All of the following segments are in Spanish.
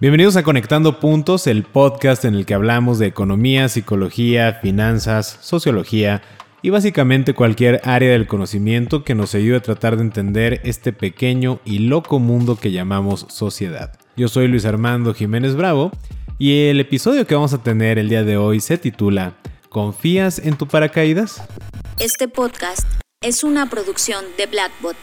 Bienvenidos a Conectando Puntos, el podcast en el que hablamos de economía, psicología, finanzas, sociología y básicamente cualquier área del conocimiento que nos ayude a tratar de entender este pequeño y loco mundo que llamamos sociedad. Yo soy Luis Armando Jiménez Bravo y el episodio que vamos a tener el día de hoy se titula ¿Confías en tu paracaídas? Este podcast es una producción de Blackbot.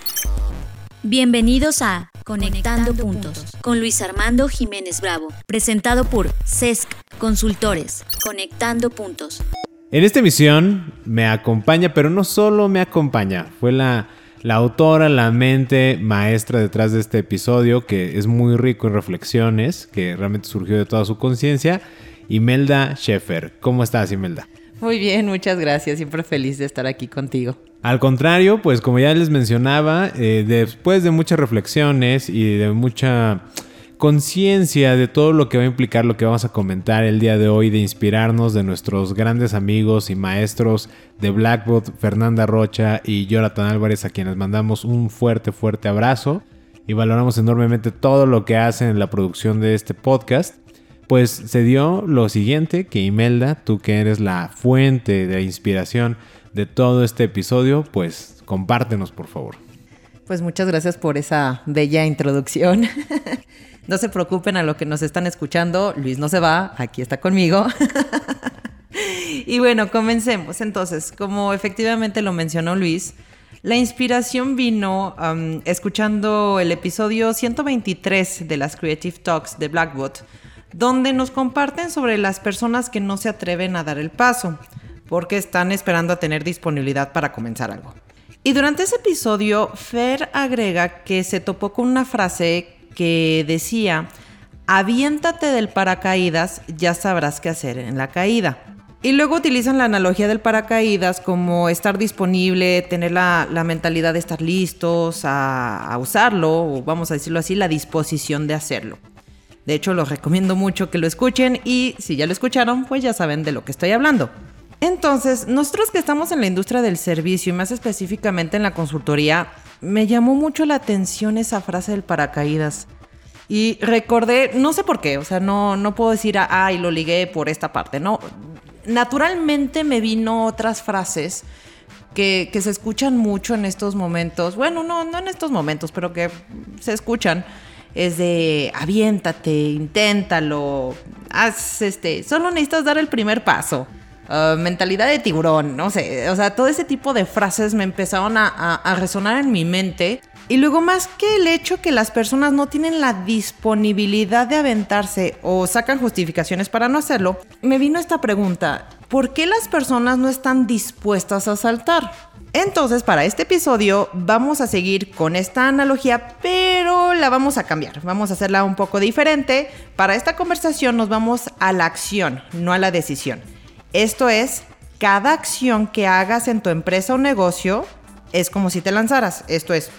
Bienvenidos a Conectando Puntos con Luis Armando Jiménez Bravo, presentado por SESC Consultores. Conectando Puntos. En esta emisión me acompaña, pero no solo me acompaña, fue la autora, la mente maestra detrás de este episodio, que es muy rico en reflexiones, que realmente surgió de toda su conciencia, Imelda Schaefer. ¿Cómo estás, Imelda? Muy bien, muchas gracias. Siempre feliz de estar aquí contigo. Al contrario, pues como ya les mencionaba, después de muchas reflexiones y de mucha conciencia de todo lo que va a implicar lo que vamos a comentar el día de hoy, de inspirarnos de nuestros grandes amigos y maestros de Blackbot, Fernanda Rocha y Jonathan Álvarez, a quienes mandamos un fuerte abrazo y valoramos enormemente todo lo que hacen en la producción de este podcast, pues se dio lo siguiente, que Imelda, tú que eres la fuente de inspiración de todo este episodio, pues compártenos, por favor. Pues muchas gracias por esa bella introducción. No se preocupen a los que nos están escuchando, Luis no se va, aquí está conmigo. Y bueno, comencemos. Entonces, como efectivamente lo mencionó Luis, la inspiración vino escuchando el episodio 123 de las Creative Talks de Blackbot, donde nos comparten sobre las personas que no se atreven a dar el paso, porque están esperando a tener disponibilidad para comenzar algo. Y durante ese episodio, Fer agrega que se topó con una frase que decía: aviéntate del paracaídas, ya sabrás qué hacer en la caída. Y luego utilizan la analogía del paracaídas como estar disponible, tener la mentalidad de estar listos a usarlo, o vamos a decirlo así, la disposición de hacerlo. De hecho, los recomiendo mucho que lo escuchen, y si ya lo escucharon, pues ya saben de lo que estoy hablando. Entonces, nosotros que estamos en la industria del servicio y más específicamente en la consultoría, me llamó mucho la atención esa frase del paracaídas. Y recordé, no sé por qué, o sea, no puedo decir, ay, lo ligué por esta parte, no. Naturalmente me vino otras frases que se escuchan mucho en estos momentos. Bueno, no en estos momentos, pero que se escuchan. Es de aviéntate, inténtalo, haz solo necesitas dar el primer paso. Mentalidad de tiburón, no sé, o sea, todo ese tipo de frases me empezaron a resonar en mi mente. Y luego, más que el hecho que las personas no tienen la disponibilidad de aventarse o sacan justificaciones para no hacerlo, me vino esta pregunta: ¿por qué las personas no están dispuestas a saltar? Entonces, para este episodio vamos a seguir con esta analogía, pero la vamos a cambiar. Vamos a hacerla un poco diferente. Para esta conversación nos vamos a la acción, no a la decisión. Esto es, cada acción que hagas en tu empresa o negocio es como si te lanzaras. Esto es,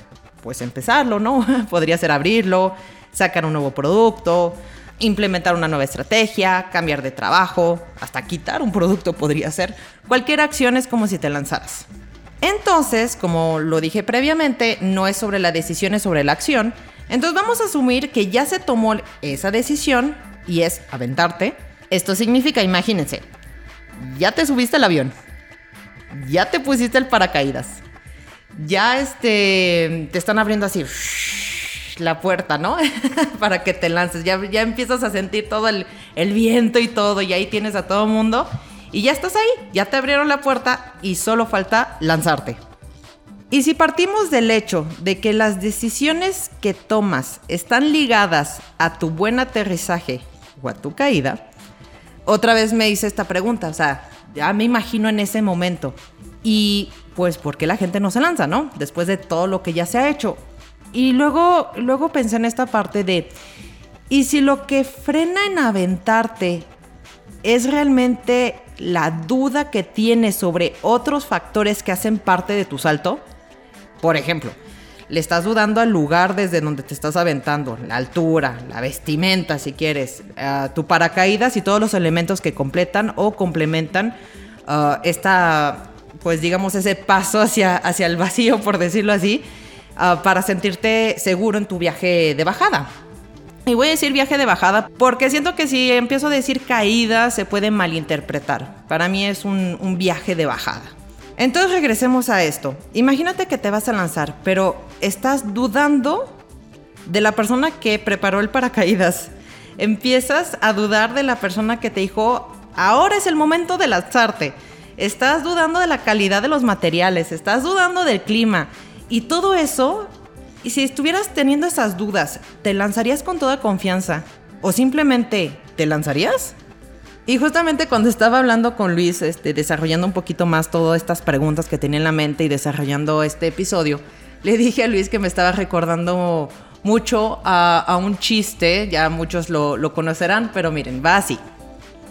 pues empezarlo, ¿no? Podría ser abrirlo, sacar un nuevo producto, implementar una nueva estrategia, cambiar de trabajo, hasta quitar un producto podría ser. Cualquier acción es como si te lanzaras. Entonces, como lo dije previamente, no es sobre la decisión, es sobre la acción. Entonces vamos a asumir que ya se tomó esa decisión y es aventarte. Esto significa, imagínense, ya te subiste al avión, ya te pusiste el paracaídas, ya te están abriendo así la puerta, ¿no? Para que te lances, ya empiezas a sentir todo el viento y todo, y ahí tienes a todo mundo y ya estás ahí, ya te abrieron la puerta y solo falta lanzarte. Y si partimos del hecho de que las decisiones que tomas están ligadas a tu buen aterrizaje o a tu caída, otra vez me hice esta pregunta, o sea, ya me imagino en ese momento. Y pues, ¿por qué la gente no se lanza, no? Después de todo lo que ya se ha hecho. Y luego pensé en esta parte de, ¿y si lo que frena en aventarte es realmente la duda que tienes sobre otros factores que hacen parte de tu salto? Por ejemplo, le estás dudando al lugar desde donde te estás aventando, la altura, la vestimenta, si quieres, tu paracaídas y todos los elementos que completan o complementan pues digamos, ese paso hacia el vacío, por decirlo así, para sentirte seguro en tu viaje de bajada. Y voy a decir viaje de bajada porque siento que si empiezo a decir caída se puede malinterpretar. Para mí es un viaje de bajada. Entonces regresemos a esto. Imagínate que te vas a lanzar, pero estás dudando de la persona que preparó el paracaídas. Empiezas a dudar de la persona que te dijo, ahora es el momento de lanzarte. Estás dudando de la calidad de los materiales, estás dudando del clima. Y todo eso, y si estuvieras teniendo esas dudas, ¿te lanzarías con toda confianza? ¿O simplemente te lanzarías? Y justamente cuando estaba hablando con Luis, desarrollando un poquito más todas estas preguntas que tenía en la mente y desarrollando este episodio, le dije a Luis que me estaba recordando mucho a un chiste, ya muchos lo conocerán, pero miren, va así.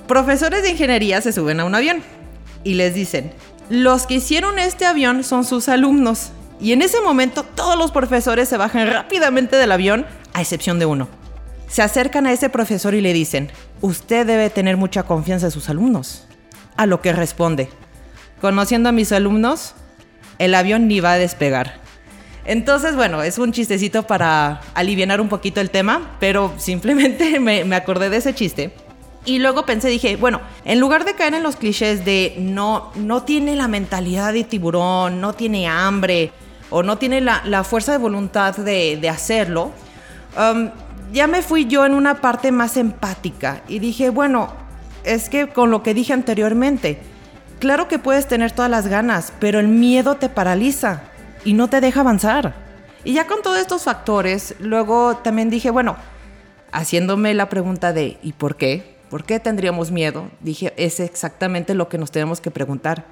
Profesores de ingeniería se suben a un avión y les dicen, los que hicieron este avión son sus alumnos. Y en ese momento todos los profesores se bajan rápidamente del avión, a excepción de uno. Se acercan a ese profesor y le dicen, usted debe tener mucha confianza en sus alumnos. A lo que responde, conociendo a mis alumnos, el avión ni va a despegar. Entonces, bueno, es un chistecito para alivianar un poquito el tema, pero simplemente me acordé de ese chiste. Y luego pensé, dije, bueno, en lugar de caer en los clichés de no tiene la mentalidad de tiburón, no tiene hambre o no tiene la fuerza de voluntad de hacerlo, ya me fui yo en una parte más empática y dije, bueno, es que con lo que dije anteriormente, claro que puedes tener todas las ganas, pero el miedo te paraliza y no te deja avanzar. Y ya con todos estos factores, luego también dije, bueno, haciéndome la pregunta de ¿y por qué? ¿Por qué tendríamos miedo? Dije, es exactamente lo que nos tenemos que preguntar.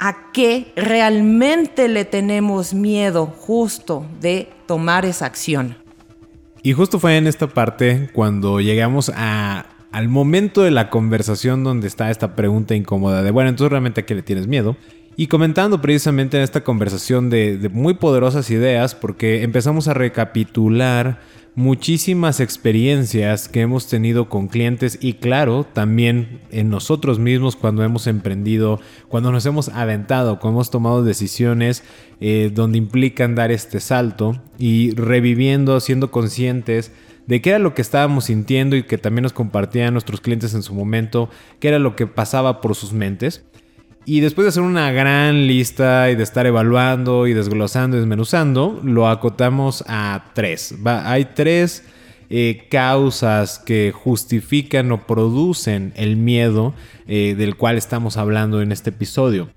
¿A qué realmente le tenemos miedo justo de tomar esa acción? Y justo fue en esta parte cuando llegamos al momento de la conversación donde está esta pregunta incómoda de, bueno, entonces realmente ¿a qué le tienes miedo? Y comentando precisamente en esta conversación de muy poderosas ideas, porque empezamos a recapitular muchísimas experiencias que hemos tenido con clientes y claro, también en nosotros mismos cuando hemos emprendido, cuando nos hemos aventado, cuando hemos tomado decisiones donde implican dar este salto y reviviendo, siendo conscientes de qué era lo que estábamos sintiendo y que también nos compartían nuestros clientes en su momento, qué era lo que pasaba por sus mentes. Y después de hacer una gran lista y de estar evaluando y desglosando y desmenuzando, lo acotamos a 3. Hay 3 causas que justifican o producen el miedo del cual estamos hablando en este episodio.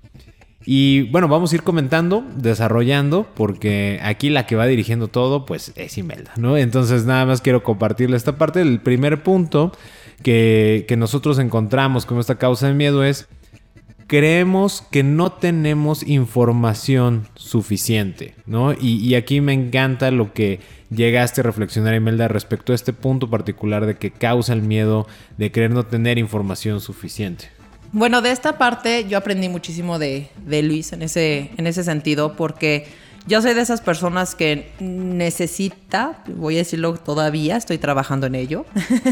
Y bueno, vamos a ir comentando, desarrollando, porque aquí la que va dirigiendo todo pues es Imelda, ¿no? Entonces nada más quiero compartirle esta parte. El primer punto que nosotros encontramos como esta causa de miedo es creemos que no tenemos información suficiente, ¿no? Y aquí me encanta lo que llegaste a reflexionar, Imelda, respecto a este punto particular de que causa el miedo de querer no tener información suficiente. Bueno, de esta parte yo aprendí muchísimo de Luis en ese sentido, porque yo soy de esas personas que necesita, voy a decirlo todavía, estoy trabajando en ello,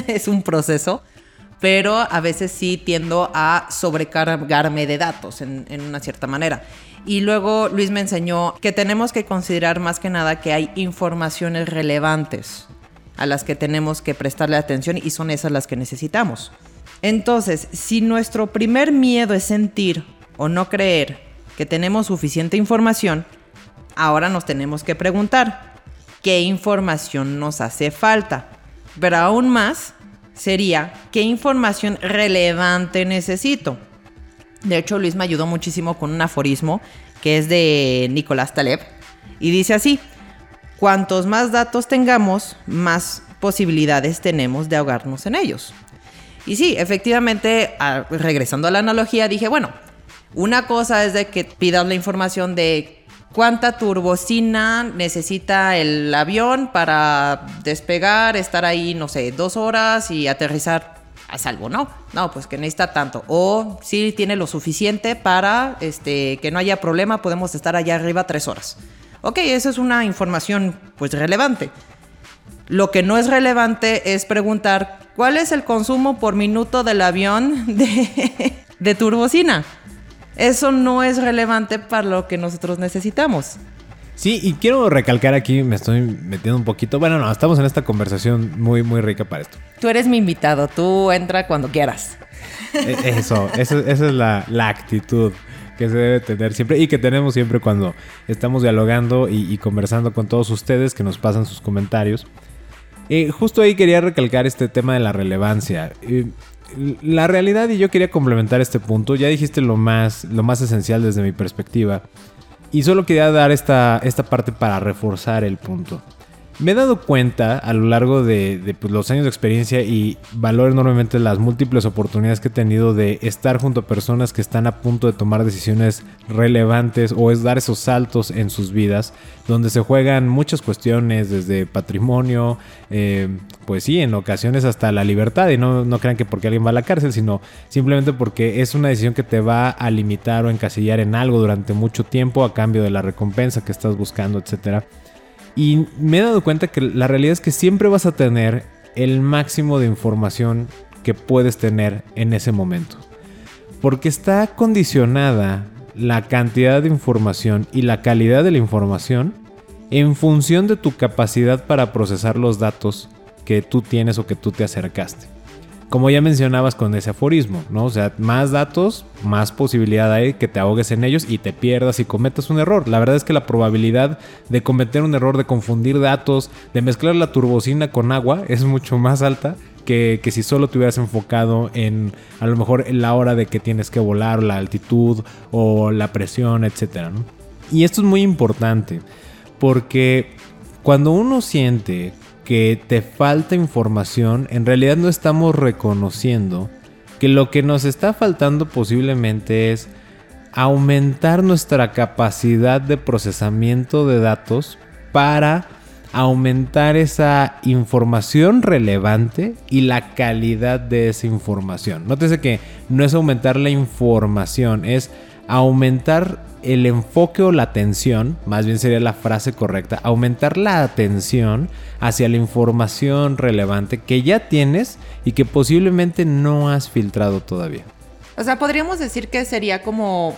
es un proceso, pero a veces sí tiendo a sobrecargarme de datos en una cierta manera. Y luego Luis me enseñó que tenemos que considerar más que nada que hay informaciones relevantes a las que tenemos que prestarle atención y son esas las que necesitamos. Entonces, si nuestro primer miedo es sentir o no creer que tenemos suficiente información, ahora nos tenemos que preguntar ¿qué información nos hace falta? Pero aún más sería, ¿qué información relevante necesito? De hecho, Luis me ayudó muchísimo con un aforismo que es de Nicolás Taleb y dice así, cuantos más datos tengamos, más posibilidades tenemos de ahogarnos en ellos. Y sí, efectivamente, regresando a la analogía, dije, bueno, una cosa es de que pidas la información de cuánta turbocina necesita el avión para despegar, estar ahí, no sé, 2 horas y aterrizar a salvo, ¿no? No, pues que necesita tanto. O sí tiene lo suficiente para que no haya problema, podemos estar allá arriba 3 horas. Ok, eso es una información pues relevante. Lo que no es relevante es preguntar ¿cuál es el consumo por minuto del avión de turbocina? Eso no es relevante para lo que nosotros necesitamos. Sí, y quiero recalcar aquí, me estoy metiendo un poquito. Bueno, no, estamos en esta conversación muy, muy rica para esto. Tú eres mi invitado, tú entra cuando quieras. Esa es la actitud que se debe tener siempre y que tenemos siempre cuando estamos dialogando y conversando con todos ustedes que nos pasan sus comentarios. Justo ahí quería recalcar este tema de la relevancia. La realidad, y yo quería complementar este punto, ya dijiste lo más esencial desde mi perspectiva. Y solo quería dar esta parte para reforzar el punto. Me he dado cuenta a lo largo de pues, los años de experiencia, y valoro enormemente las múltiples oportunidades que he tenido de estar junto a personas que están a punto de tomar decisiones relevantes o es dar esos saltos en sus vidas, donde se juegan muchas cuestiones desde patrimonio, pues sí, en ocasiones hasta la libertad. Y no crean que porque alguien va a la cárcel, sino simplemente porque es una decisión que te va a limitar o encasillar en algo durante mucho tiempo a cambio de la recompensa que estás buscando, etcétera. Y me he dado cuenta que la realidad es que siempre vas a tener el máximo de información que puedes tener en ese momento. Porque está condicionada la cantidad de información y la calidad de la información en función de tu capacidad para procesar los datos que tú tienes o que tú te acercaste. Como ya mencionabas con ese aforismo, ¿no? O sea, más datos, más posibilidad hay que te ahogues en ellos y te pierdas y cometas un error. La verdad es que la probabilidad de cometer un error, de confundir datos, de mezclar la turbocina con agua es mucho más alta que si solo te hubieras enfocado en a lo mejor en la hora de que tienes que volar, la altitud o la presión, etcétera, ¿no? Y esto es muy importante porque cuando uno siente que te falta información, en realidad no estamos reconociendo que lo que nos está faltando posiblemente es aumentar nuestra capacidad de procesamiento de datos para aumentar esa información relevante y la calidad de esa información. Nótese que no es aumentar la información, es aumentar el enfoque o la atención, más bien sería la frase correcta, aumentar la atención hacia la información relevante que ya tienes y que posiblemente no has filtrado todavía. O sea, podríamos decir que sería como,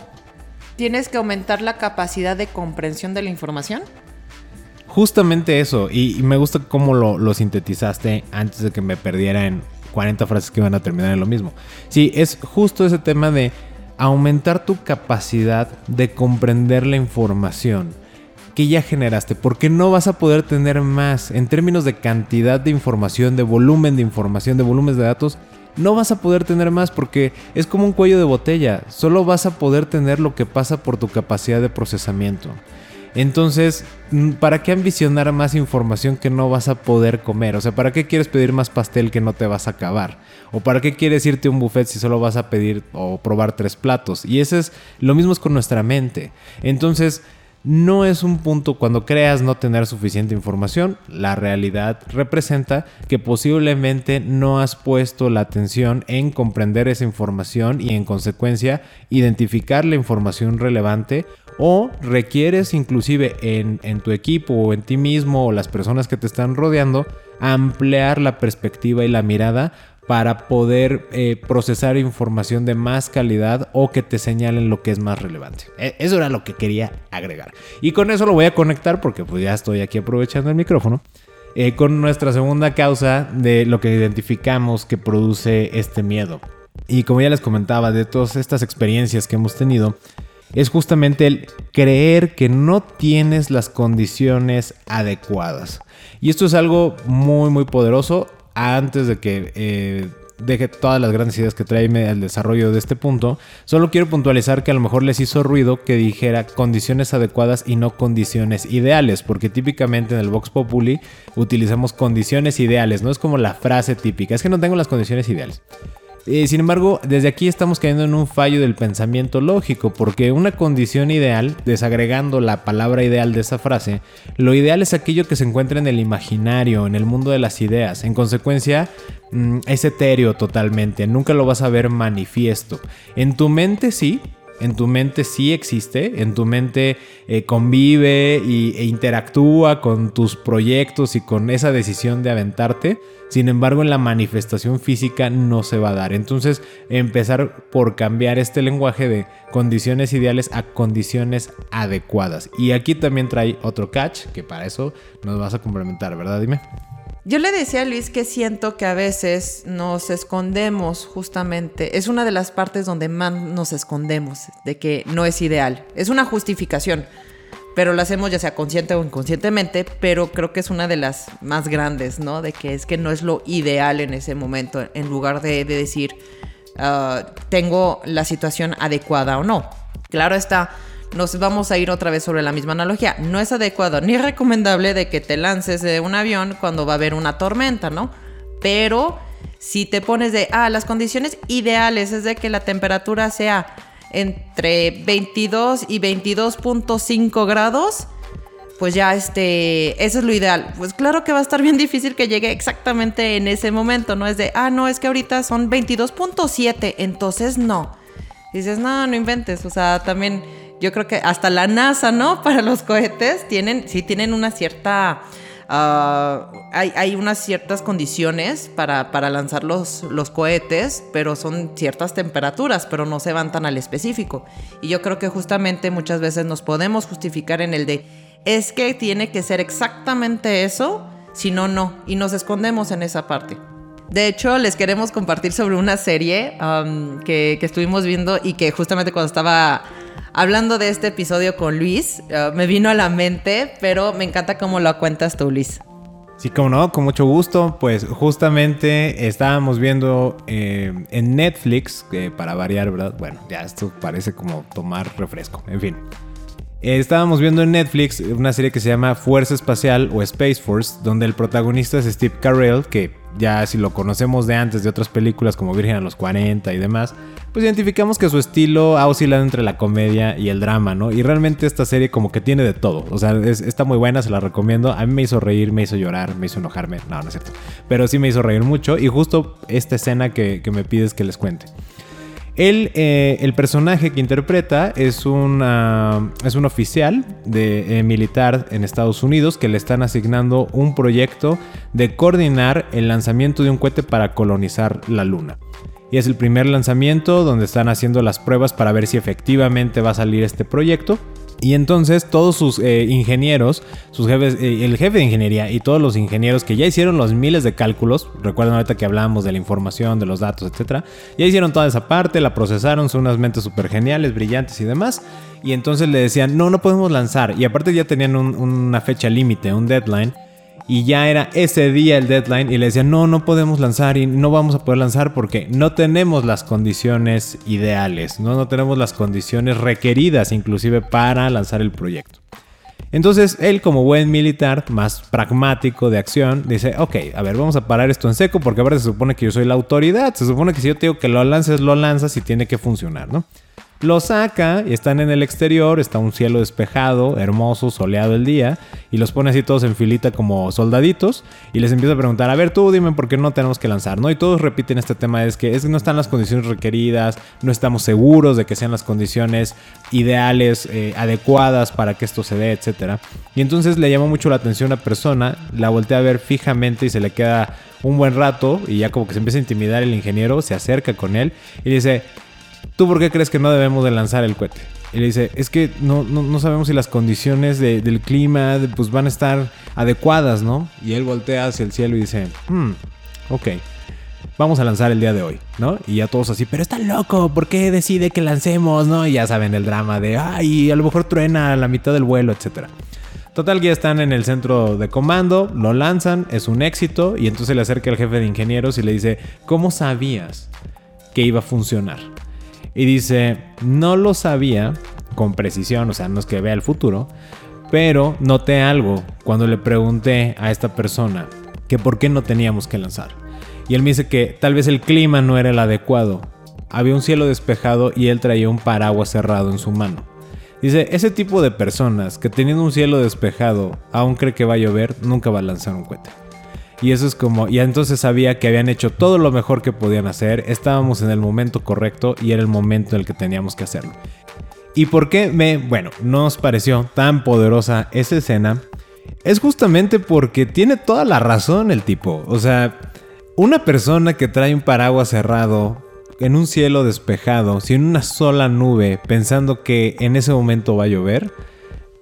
¿tienes que aumentar la capacidad de comprensión de la información? Justamente eso, y me gusta cómo lo sintetizaste antes de que me perdiera en 40 frases que iban a terminar en lo mismo. Sí, es justo ese tema de aumentar tu capacidad de comprender la información que ya generaste, porque no vas a poder tener más en términos de cantidad de información, de volumen de información, de volúmenes de datos. No vas a poder tener más porque es como un cuello de botella, solo vas a poder tener lo que pasa por tu capacidad de procesamiento. Entonces, ¿para qué ambicionar más información que no vas a poder comer? O sea, ¿para qué quieres pedir más pastel que no te vas a acabar? ¿O para qué quieres irte a un buffet si solo vas a pedir o probar 3 platos? Y eso es lo mismo es con nuestra mente. Entonces, no es un punto cuando creas no tener suficiente información. La realidad representa que posiblemente no has puesto la atención en comprender esa información y en consecuencia identificar la información relevante. O requieres inclusive en tu equipo o en ti mismo o las personas que te están rodeando ampliar la perspectiva y la mirada para poder procesar información de más calidad o que te señalen lo que es más relevante. Eso era lo que quería agregar. Y con eso lo voy a conectar porque pues ya estoy aquí aprovechando el micrófono. Con nuestra segunda causa de lo que identificamos que produce este miedo. Y como ya les comentaba, de todas estas experiencias que hemos tenido, es justamente el creer que no tienes las condiciones adecuadas. Y esto es algo muy, muy poderoso. Antes de que deje todas las grandes ideas que traeme al desarrollo de este punto, solo quiero puntualizar que a lo mejor les hizo ruido que dijera condiciones adecuadas y no condiciones ideales, porque típicamente en el Vox Populi utilizamos condiciones ideales, no es como la frase típica, es que no tengo las condiciones ideales. Sin embargo, desde aquí estamos cayendo en un fallo del pensamiento lógico, porque una condición ideal, desagregando la palabra ideal de esa frase, lo ideal es aquello que se encuentra en el imaginario, en el mundo de las ideas. En consecuencia, es etéreo totalmente, nunca lo vas a ver manifiesto. En tu mente sí, En tu mente sí existe, en tu mente convive e interactúa con tus proyectos y con esa decisión de aventarte. Sin embargo, en la manifestación física no se va a dar. Entonces, empezar por cambiar este lenguaje de condiciones ideales a condiciones adecuadas. Y aquí también trae otro catch, que para eso nos vas a complementar, ¿verdad? Dime. Yo le decía a Luis que siento que a veces nos escondemos justamente. Es una de las partes donde más nos escondemos, de que no es ideal. Es una justificación, pero la hacemos ya sea consciente o inconscientemente, pero creo que es una de las más grandes, ¿no? De que es que no es lo ideal en ese momento, en lugar de decir, tengo la situación adecuada o no. Claro está. Nos vamos a ir otra vez sobre la misma analogía. No es adecuado ni recomendable de que te lances de un avión cuando va a haber una tormenta, ¿no? Pero si te pones de, las condiciones ideales es de que la temperatura sea entre 22 y 22.5 grados, pues ya eso es lo ideal. Pues claro que va a estar bien difícil que llegue exactamente en ese momento, ¿no? Es de, no, es que ahorita son 22.7, entonces no. Dices, no inventes, o sea, también... Yo creo que hasta la NASA, ¿no? Para los cohetes tienen una cierta... Hay unas ciertas condiciones para lanzar los cohetes, pero son ciertas temperaturas, pero no se van tan al específico. Y yo creo que justamente muchas veces nos podemos justificar en el de... Es que tiene que ser exactamente eso, si no, no. Y nos escondemos en esa parte. De hecho, les queremos compartir sobre una serie que estuvimos viendo y que justamente cuando estaba... Hablando de este episodio con Luis, me vino a la mente, pero me encanta cómo lo cuentas tú, Luis. Sí, como no, con mucho gusto. Pues justamente estábamos viendo en Netflix, para variar, ¿verdad? Bueno, ya esto parece como tomar refresco, en fin. Estábamos viendo en Netflix una serie que se llama Fuerza Espacial o Space Force, donde el protagonista es Steve Carell, que ya si lo conocemos de antes de otras películas como Virgen a los 40 y demás, pues identificamos que su estilo ha oscilado entre la comedia y el drama, ¿no? Y realmente esta serie como que tiene de todo, o sea, está muy buena, se la recomiendo. A mí me hizo reír, me hizo llorar, me hizo enojarme, no es cierto, pero sí me hizo reír mucho. Y justo esta escena que me pides que les cuente. El personaje que interpreta es un oficial militar en Estados Unidos que le están asignando un proyecto de coordinar el lanzamiento de un cohete para colonizar la Luna. Y es el primer lanzamiento donde están haciendo las pruebas para ver si efectivamente va a salir este proyecto. Y entonces todos sus ingenieros, sus jefes, el jefe de ingeniería y todos los ingenieros que ya hicieron los miles de cálculos, recuerden ahorita que hablábamos de la información, de los datos, etcétera, ya hicieron toda esa parte, la procesaron, son unas mentes súper geniales, brillantes y demás. Y entonces le decían, no podemos lanzar. Y aparte ya tenían una fecha límite, un deadline. Y ya era ese día el deadline y le decían, no podemos lanzar y no vamos a poder lanzar porque no tenemos las condiciones ideales, no tenemos las condiciones requeridas inclusive para lanzar el proyecto. Entonces él, como buen militar más pragmático de acción, dice, ok, a ver, vamos a parar esto en seco porque ahora se supone que yo soy la autoridad, se supone que si yo te digo que lo lanzas y tiene que funcionar, ¿no? Lo saca y están en el exterior, está un cielo despejado, hermoso, soleado el día, y los pone así todos en filita como soldaditos y les empieza a preguntar, a ver tú dime por qué no tenemos que lanzar, ¿no? Y todos repiten este tema, es que no están las condiciones requeridas, no estamos seguros de que sean las condiciones ideales, adecuadas para que esto se dé, etc. Y entonces le llamó mucho la atención a una persona, la voltea a ver fijamente y se le queda un buen rato y ya como que se empieza a intimidar el ingeniero, se acerca con él y dice... ¿Tú por qué crees que no debemos de lanzar el cohete? Y le dice, es que no sabemos si las condiciones del clima pues van a estar adecuadas, ¿no? Y él voltea hacia el cielo y dice, ok, vamos a lanzar el día de hoy, ¿no? Y ya todos así, pero está loco, ¿por qué decide que lancemos, no? Y ya saben el drama de, a lo mejor truena a la mitad del vuelo, etcétera. Total, ya están en el centro de comando, lo lanzan, es un éxito, y entonces le acerca el jefe de ingenieros y le dice, ¿cómo sabías que iba a funcionar? Y dice, no lo sabía con precisión, o sea, no es que vea el futuro, pero noté algo cuando le pregunté a esta persona que por qué no teníamos que lanzar. Y él me dice que tal vez el clima no era el adecuado. Había un cielo despejado y él traía un paraguas cerrado en su mano. Dice, ese tipo de personas que teniendo un cielo despejado aún cree que va a llover, nunca va a lanzar un cohete. Y eso es como, ya entonces sabía que habían hecho todo lo mejor que podían hacer, estábamos en el momento correcto y era el momento en el que teníamos que hacerlo. ¿Y por qué nos pareció tan poderosa esa escena? Es justamente porque tiene toda la razón el tipo. O sea, una persona que trae un paraguas cerrado en un cielo despejado, sin una sola nube, pensando que en ese momento va a llover,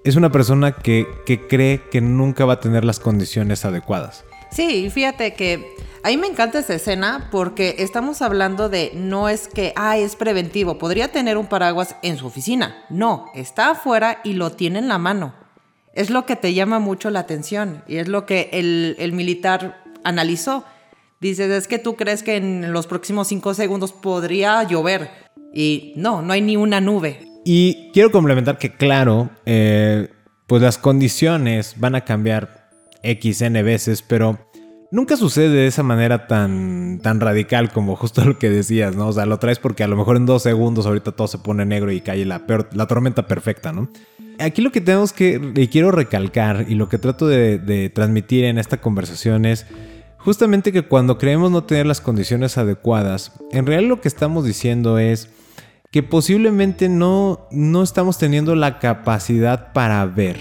es una persona que cree que nunca va a tener las condiciones adecuadas. Sí, fíjate que a mí me encanta esa escena porque estamos hablando de no es que, es preventivo, podría tener un paraguas en su oficina. No, está afuera y lo tiene en la mano. Es lo que te llama mucho la atención y es lo que el militar analizó. Dices, es que tú crees que en los próximos 5 segundos podría llover. Y no hay ni una nube. Y quiero complementar que, claro, pues las condiciones van a cambiar XN veces, pero nunca sucede de esa manera tan radical como justo lo que decías, ¿no? O sea, lo traes porque a lo mejor en 2 segundos ahorita todo se pone negro y cae la tormenta perfecta, ¿no? Aquí lo que tenemos y quiero recalcar, y lo que trato de transmitir en esta conversación es justamente que cuando creemos no tener las condiciones adecuadas, en realidad lo que estamos diciendo es que posiblemente no estamos teniendo la capacidad para ver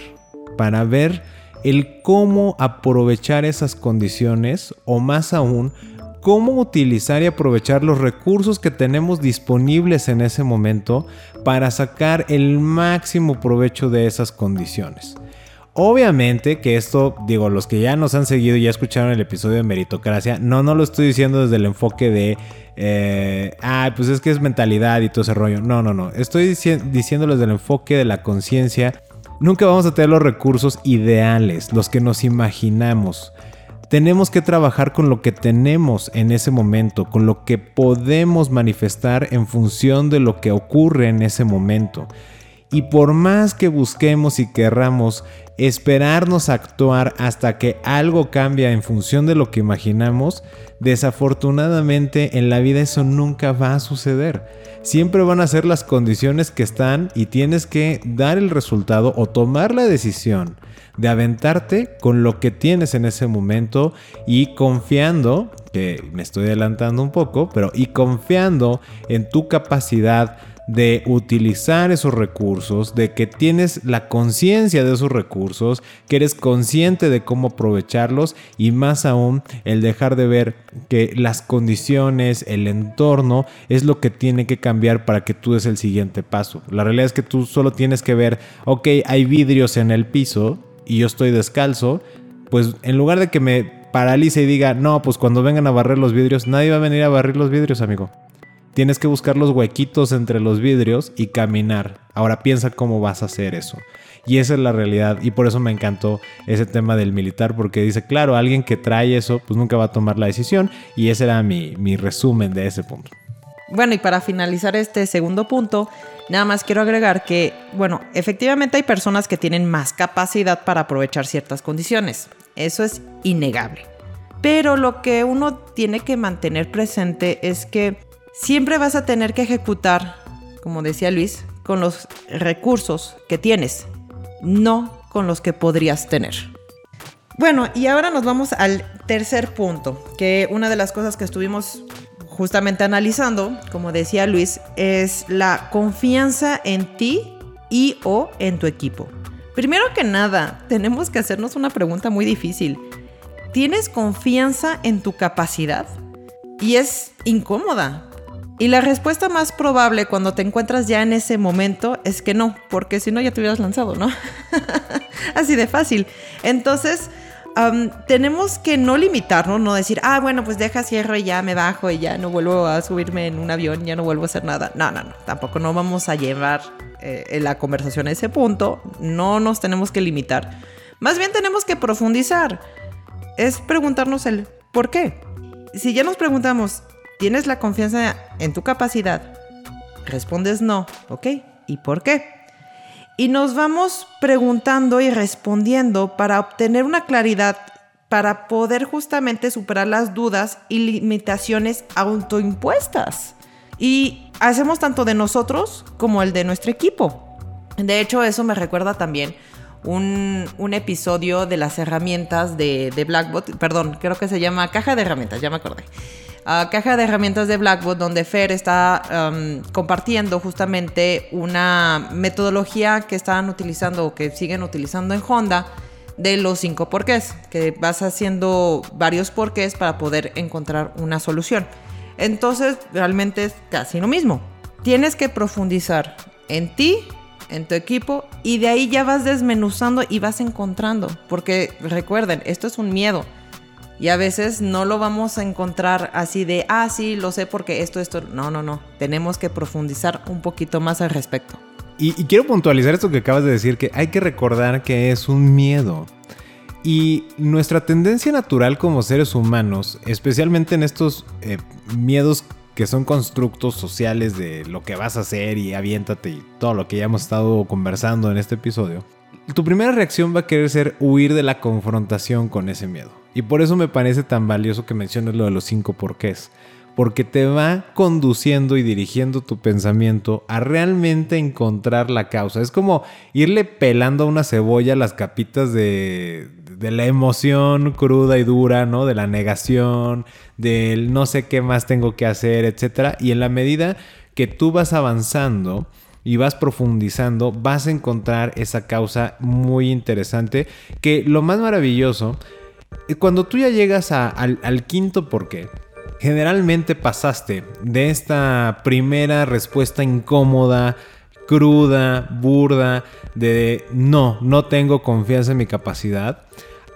el cómo aprovechar esas condiciones, o más aún, cómo utilizar y aprovechar los recursos que tenemos disponibles en ese momento para sacar el máximo provecho de esas condiciones. Obviamente que esto, los que ya nos han seguido y ya escucharon el episodio de meritocracia, no lo estoy diciendo desde el enfoque de pues es que es mentalidad y todo ese rollo. No. Estoy diciéndolo desde el enfoque de la conciencia. Nunca vamos a tener los recursos ideales, los que nos imaginamos. Tenemos que trabajar con lo que tenemos en ese momento, con lo que podemos manifestar en función de lo que ocurre en ese momento. Y por más que busquemos y querramos esperarnos a actuar hasta que algo cambia en función de lo que imaginamos, desafortunadamente en la vida eso nunca va a suceder. Siempre van a ser las condiciones que están y tienes que dar el resultado o tomar la decisión de aventarte con lo que tienes en ese momento y confiando, que me estoy adelantando un poco, y confiando en tu capacidad de utilizar esos recursos, de que tienes la conciencia de esos recursos, que eres consciente de cómo aprovecharlos y más aún el dejar de ver que las condiciones, el entorno es lo que tiene que cambiar para que tú des el siguiente paso. La realidad es que tú solo tienes que ver, ok, hay vidrios en el piso y yo estoy descalzo, pues en lugar de que me paralice y diga, no, pues cuando vengan a barrer los vidrios, nadie va a venir a barrer los vidrios, amigo. Tienes que buscar los huequitos entre los vidrios y caminar. Ahora piensa cómo vas a hacer eso. Y esa es la realidad. Y por eso me encantó ese tema del militar. Porque dice, claro, alguien que trae eso, pues nunca va a tomar la decisión. Y ese era mi resumen de ese punto. Bueno, y para finalizar este segundo punto, nada más quiero agregar que, efectivamente hay personas que tienen más capacidad para aprovechar ciertas condiciones. Eso es innegable. Pero lo que uno tiene que mantener presente es que siempre vas a tener que ejecutar, como decía Luis, con los recursos que tienes, no con los que podrías tener. Bueno, y ahora nos vamos al tercer punto, que una de las cosas que estuvimos justamente analizando, como decía Luis, es la confianza en ti y o en tu equipo. Primero que nada, tenemos que hacernos una pregunta muy difícil. ¿Tienes confianza en tu capacidad? Y es incómoda. Y la respuesta más probable cuando te encuentras ya en ese momento es que no, porque si no ya te hubieras lanzado, ¿no? Así de fácil. Entonces, tenemos que no limitarnos, no decir, pues deja, cierro y ya me bajo y ya no vuelvo a subirme en un avión, ya no vuelvo a hacer nada. No, tampoco no vamos a llevar la conversación a ese punto. No nos tenemos que limitar. Más bien tenemos que profundizar. Es preguntarnos el por qué. Si ya nos preguntamos, ¿tienes la confianza en tu capacidad? Respondes no, ¿ok? ¿Y por qué? Y nos vamos preguntando y respondiendo para obtener una claridad, para poder justamente superar las dudas y limitaciones autoimpuestas. Y hacemos tanto de nosotros como el de nuestro equipo. De hecho, eso me recuerda también un episodio de las herramientas de Blackbot, perdón, creo que se llama Caja de Herramientas, ya me acordé. Caja de Herramientas de Blackbot, donde Fer está compartiendo justamente una metodología que estaban utilizando o que siguen utilizando en Honda de los 5 porqués, que vas haciendo varios porqués para poder encontrar una solución. Entonces, realmente es casi lo mismo. Tienes que profundizar en ti, en tu equipo, y de ahí ya vas desmenuzando y vas encontrando, porque recuerden, esto es un miedo y a veces no lo vamos a encontrar así de, ah, sí, lo sé porque esto, no, tenemos que profundizar un poquito más al respecto. Y quiero puntualizar esto que acabas de decir, que hay que recordar que es un miedo. Y nuestra tendencia natural como seres humanos, especialmente en estos miedos que son constructos sociales de lo que vas a hacer y aviéntate y todo lo que ya hemos estado conversando en este episodio, tu primera reacción va a querer ser huir de la confrontación con ese miedo. Y por eso me parece tan valioso que menciones lo de los 5 porqués. Porque te va conduciendo y dirigiendo tu pensamiento a realmente encontrar la causa. Es como irle pelando a una cebolla las capitas de la emoción cruda y dura, ¿no? De la negación, del no sé qué más tengo que hacer, etc. Y en la medida que tú vas avanzando y vas profundizando, vas a encontrar esa causa muy interesante. Que lo más maravilloso, cuando tú ya llegas al 5 porqué, generalmente pasaste de esta primera respuesta incómoda, cruda, burda, de no tengo confianza en mi capacidad,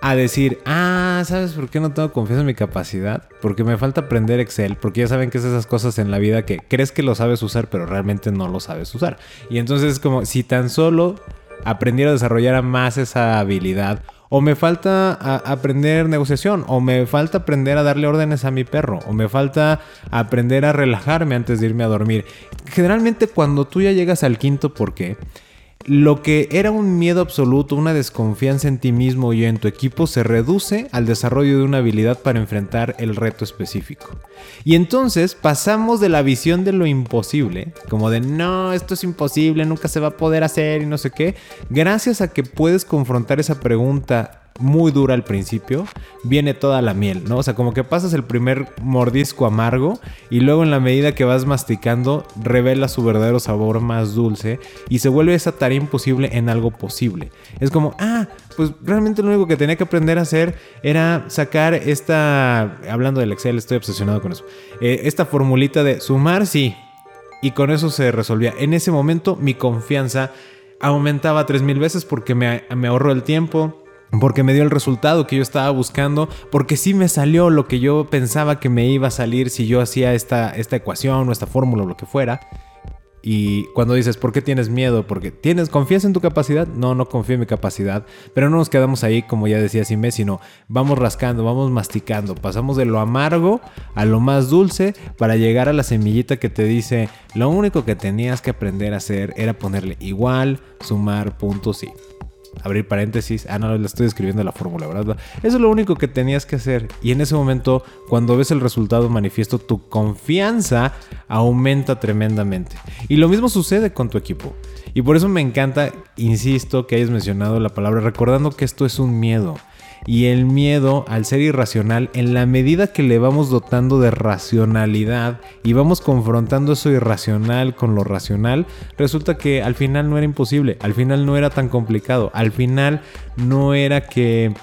a decir, ¿sabes por qué no tengo confianza en mi capacidad? Porque me falta aprender Excel, porque ya saben que es esas cosas en la vida que crees que lo sabes usar, pero realmente no lo sabes usar. Y entonces es como si tan solo aprendiera a desarrollar más esa habilidad. O me falta aprender negociación, o me falta aprender a darle órdenes a mi perro, o me falta aprender a relajarme antes de irme a dormir. Generalmente cuando tú ya llegas al 5 porqué, lo que era un miedo absoluto, una desconfianza en ti mismo y en tu equipo se reduce al desarrollo de una habilidad para enfrentar el reto específico. Y entonces pasamos de la visión de lo imposible, como de no, esto es imposible, nunca se va a poder hacer y no sé qué, gracias a que puedes confrontar esa pregunta muy dura al principio, viene toda la miel, ¿no? O sea, como que pasas el primer mordisco amargo y luego en la medida que vas masticando revela su verdadero sabor más dulce y se vuelve esa tarea imposible en algo posible. Es como, pues realmente lo único que tenía que aprender a hacer era sacar hablando del Excel, estoy obsesionado con eso, esta formulita de sumar, sí, y con eso se resolvía. En ese momento mi confianza aumentaba 3000 veces porque me ahorró el tiempo, porque me dio el resultado que yo estaba buscando, porque sí me salió lo que yo pensaba que me iba a salir si yo hacía esta ecuación o esta fórmula o lo que fuera. Y cuando dices, ¿por qué tienes miedo? Porque ¿confías en tu capacidad? No confío en mi capacidad. Pero no nos quedamos ahí, como ya decía Sime, sino vamos rascando, vamos masticando. Pasamos de lo amargo a lo más dulce para llegar a la semillita que te dice, lo único que tenías que aprender a hacer era ponerle igual, sumar, punto, sí. Abrir paréntesis, no, le estoy escribiendo la fórmula, ¿verdad? Eso es lo único que tenías que hacer. Y en ese momento, cuando ves el resultado manifiesto, tu confianza aumenta tremendamente. Y lo mismo sucede con tu equipo. Y por eso me encanta, insisto, que hayas mencionado la palabra, recordando que esto es un miedo. Y el miedo, al ser irracional, en la medida que le vamos dotando de racionalidad y vamos confrontando eso irracional con lo racional, resulta que al final no era imposible, al final no era tan complicado, al final no era que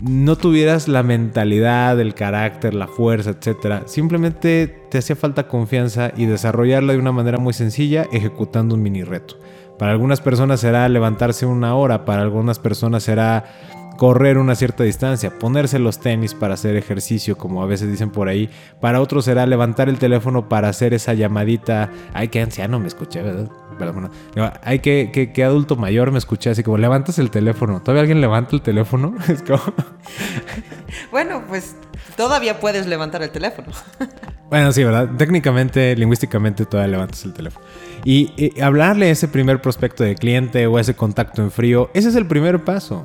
no tuvieras la mentalidad, el carácter, la fuerza, etcétera. Simplemente te hacía falta confianza y desarrollarla de una manera muy sencilla ejecutando un mini reto. Para algunas personas será levantarse una hora, para algunas personas será correr una cierta distancia, ponerse los tenis para hacer ejercicio, como a veces dicen por ahí. Para otros será levantar el teléfono para hacer esa llamadita. Ay, qué anciano me escuché, ¿verdad? Perdón, no. Ay, qué adulto mayor me escuché, así como, levantas el teléfono. ¿Todavía alguien levanta el teléfono? Es como... Bueno, pues todavía puedes levantar el teléfono. Bueno, sí, ¿verdad? Técnicamente, lingüísticamente, todavía levantas el teléfono. Y hablarle a ese primer prospecto de cliente o ese contacto en frío, ese es el primer paso.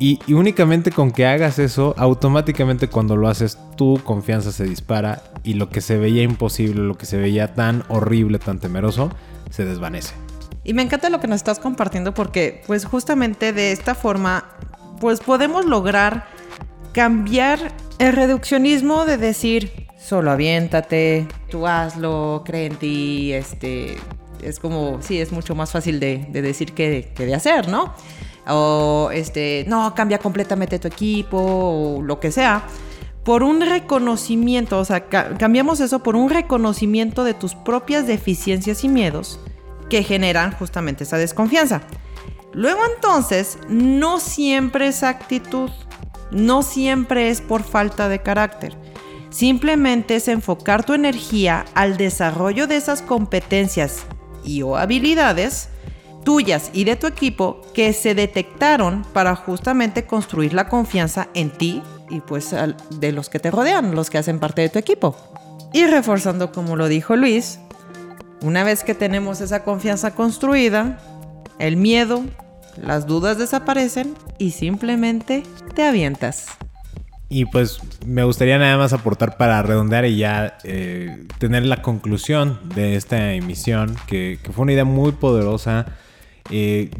Y únicamente con que hagas eso, automáticamente cuando lo haces, tu confianza se dispara y lo que se veía imposible, lo que se veía tan horrible, tan temeroso, se desvanece. Y me encanta lo que nos estás compartiendo porque pues justamente de esta forma pues podemos lograr cambiar el reduccionismo de decir solo aviéntate, tú hazlo, cree en ti, es como, sí, es mucho más fácil de decir que de hacer, ¿no? O no, cambia completamente tu equipo o lo que sea. Por un reconocimiento, o sea, cambiamos eso por un reconocimiento de tus propias deficiencias y miedos que generan justamente esa desconfianza. Luego entonces, no siempre es actitud, no siempre es por falta de carácter. Simplemente es enfocar tu energía al desarrollo de esas competencias y o habilidades tuyas y de tu equipo que se detectaron para justamente construir la confianza en ti y pues de los que te rodean, los que hacen parte de tu equipo. Y reforzando como lo dijo Luis, una vez que tenemos esa confianza construida, el miedo, las dudas desaparecen y simplemente te avientas. Y pues me gustaría nada más aportar para redondear y ya tener la conclusión de esta emisión, que fue una idea muy poderosa.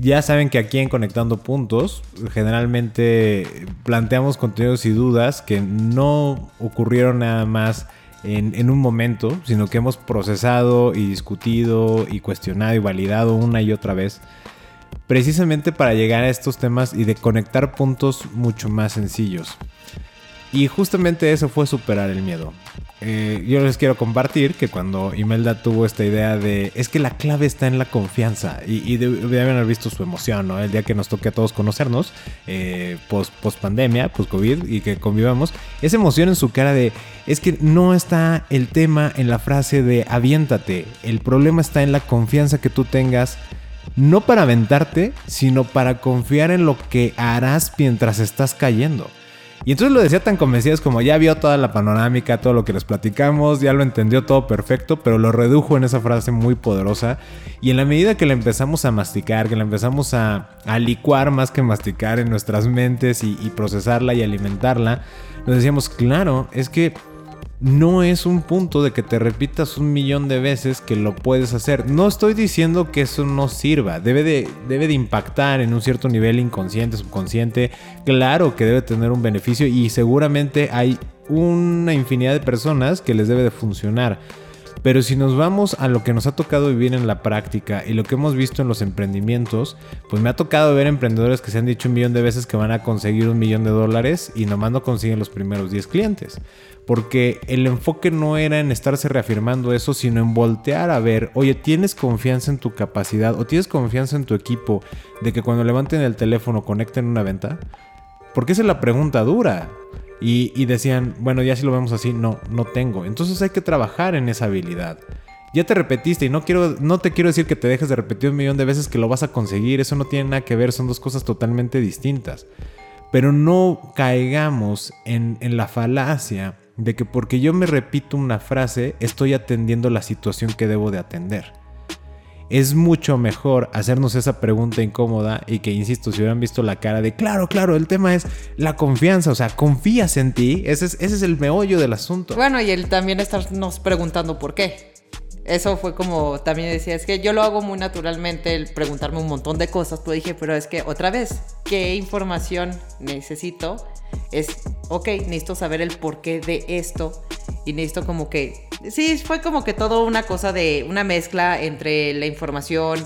Ya saben que aquí en Conectando Puntos generalmente planteamos contenidos y dudas que no ocurrieron nada más en un momento, sino que hemos procesado y discutido y cuestionado y validado una y otra vez, precisamente para llegar a estos temas y de conectar puntos mucho más sencillos. Y justamente eso fue superar el miedo. Yo les quiero compartir que cuando Imelda tuvo esta idea de... Es que la clave está en la confianza. Y deben haber visto su emoción, ¿no? El día que nos toque a todos conocernos, post-pandemia, post-COVID, y que convivamos. Esa emoción en su cara de... Es que no está el tema en la frase de aviéntate. El problema está en la confianza que tú tengas. No para aventarte, sino para confiar en lo que harás mientras estás cayendo. Y entonces lo decía tan convencidos como ya vio toda la panorámica, todo lo que les platicamos, ya lo entendió todo perfecto, pero lo redujo en esa frase muy poderosa. Y en la medida que la empezamos a masticar, que la empezamos a licuar más que masticar en nuestras mentes y procesarla y alimentarla, nos decíamos, claro, es que no es un punto de que te repitas 1,000,000 de veces que lo puedes hacer. No estoy diciendo que eso no sirva. Debe de impactar en un cierto nivel inconsciente, subconsciente. Claro que debe tener un beneficio y seguramente hay una infinidad de personas que les debe de funcionar. Pero si nos vamos a lo que nos ha tocado vivir en la práctica y lo que hemos visto en los emprendimientos, pues me ha tocado ver emprendedores que se han dicho 1,000,000 de veces que van a conseguir $1,000,000 y nomás no consiguen los primeros 10 clientes. Porque el enfoque no era en estarse reafirmando eso, sino en voltear a ver, oye, ¿tienes confianza en tu capacidad o tienes confianza en tu equipo de que cuando levanten el teléfono conecten una venta? Porque esa es la pregunta dura. Y decían, bueno, ya si lo vemos así, no tengo. Entonces hay que trabajar en esa habilidad. Ya te repetiste y no te quiero decir que te dejes de repetir 1,000,000 de veces que lo vas a conseguir. Eso no tiene nada que ver, son dos cosas totalmente distintas. Pero no caigamos en la falacia de que porque yo me repito una frase, estoy atendiendo la situación que debo de atender. Es mucho mejor hacernos esa pregunta incómoda y que, insisto, si hubieran visto la cara de claro, el tema es la confianza, o sea, confías en ti, ese es el meollo del asunto. Bueno, y el también estarnos preguntando por qué. Eso fue como también decía, es que yo lo hago muy naturalmente, el preguntarme un montón de cosas, pero dije, pero es que otra vez, ¿qué información necesito? Necesito saber el porqué de esto y necesito como que... Sí, fue como que todo una cosa de una mezcla entre la información,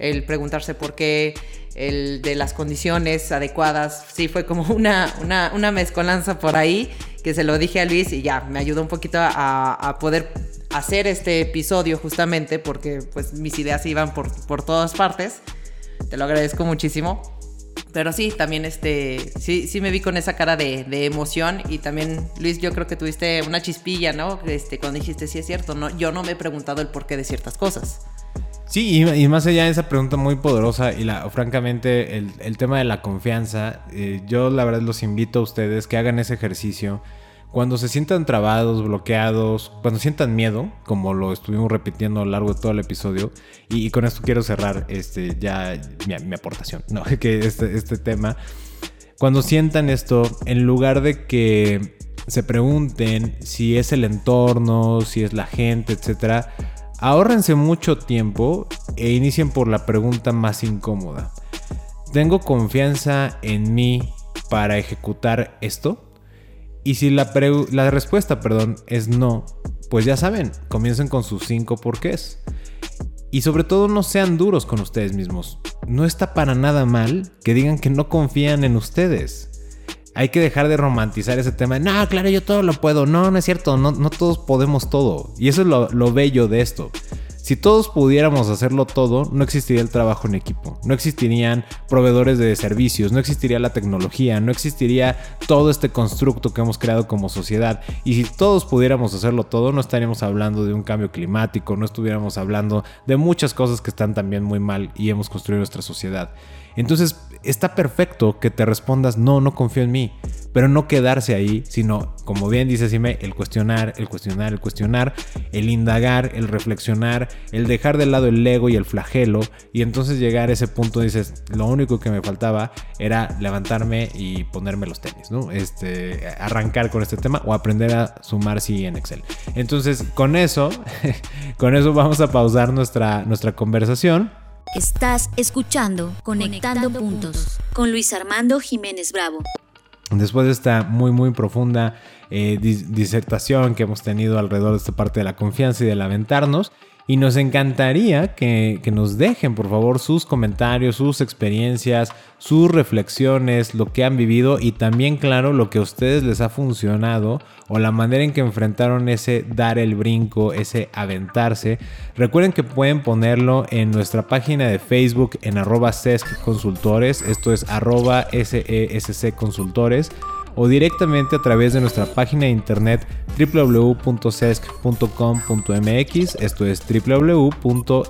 el preguntarse por qué, el de las condiciones adecuadas. Sí, fue como una mezcolanza por ahí que se lo dije a Luis y ya, me ayudó un poquito a poder hacer este episodio justamente porque pues mis ideas iban por todas partes. Te lo agradezco muchísimo. Pero sí, también sí me vi con esa cara de emoción y también, Luis, yo creo que tuviste una chispilla, ¿no? Cuando dijiste, sí es cierto, ¿no? Yo no me he preguntado el porqué de ciertas cosas. Sí, y más allá de esa pregunta muy poderosa y francamente el tema de la confianza, yo la verdad los invito a ustedes que hagan ese ejercicio. Cuando se sientan trabados, bloqueados, cuando sientan miedo, como lo estuvimos repitiendo a lo largo de todo el episodio, y con esto quiero cerrar ya mi aportación, ¿no? Que este tema. Cuando sientan esto, en lugar de que se pregunten si es el entorno, si es la gente, etcétera, Ahórrense mucho tiempo e inicien por la pregunta más incómoda. ¿Tengo confianza en mí para ejecutar esto? Y si la respuesta, es no, pues ya saben, comiencen con sus 5 porqués. Y sobre todo no sean duros con ustedes mismos. No está para nada mal que digan que no confían en ustedes. Hay que dejar de romantizar ese tema de, no, claro, yo todo lo puedo. No, no es cierto, no todos podemos todo. Y eso es lo bello de esto. Si todos pudiéramos hacerlo todo, no existiría el trabajo en equipo, no existirían proveedores de servicios, no existiría la tecnología, no existiría todo este constructo que hemos creado como sociedad. Y si todos pudiéramos hacerlo todo, no estaríamos hablando de un cambio climático, no estuviéramos hablando de muchas cosas que están también muy mal y hemos construido nuestra sociedad. Entonces, está perfecto que te respondas, no confío en mí, pero no quedarse ahí, sino, como bien dices, el cuestionar, el indagar, el reflexionar, el dejar de lado el ego y el flagelo, y entonces llegar a ese punto, dices, lo único que me faltaba era levantarme y ponerme los tenis, ¿no? Arrancar con este tema o aprender a sumar sí en Excel. Entonces, con eso vamos a pausar nuestra conversación. Estás escuchando Conectando Puntos con Luis Armando Jiménez Bravo. Después de esta muy profunda disertación que hemos tenido alrededor de esta parte de la confianza y del aventarnos, y nos encantaría que nos dejen, por favor, sus comentarios, sus experiencias, sus reflexiones, lo que han vivido y también, claro, lo que a ustedes les ha funcionado o la manera en que enfrentaron ese dar el brinco, ese aventarse. Recuerden que pueden ponerlo en nuestra página de Facebook en @SESC Consultores. Esto es @SESC Consultores. O directamente a través de nuestra página de internet www.sesc.com.mx. Esto es www.sesc.com.mx.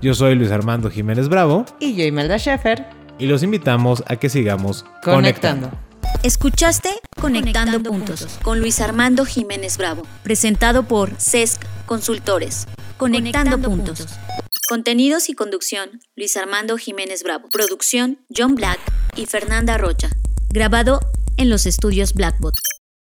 Yo soy Luis Armando Jiménez Bravo. Y yo Imelda Schaefer. Y los invitamos a que sigamos conectando. Escuchaste Conectando Puntos con Luis Armando Jiménez Bravo. Presentado por SESC Consultores. Conectando Puntos. Contenidos y conducción, Luis Armando Jiménez Bravo. Producción, John Black y Fernanda Rocha. Grabado en los estudios Blackbot.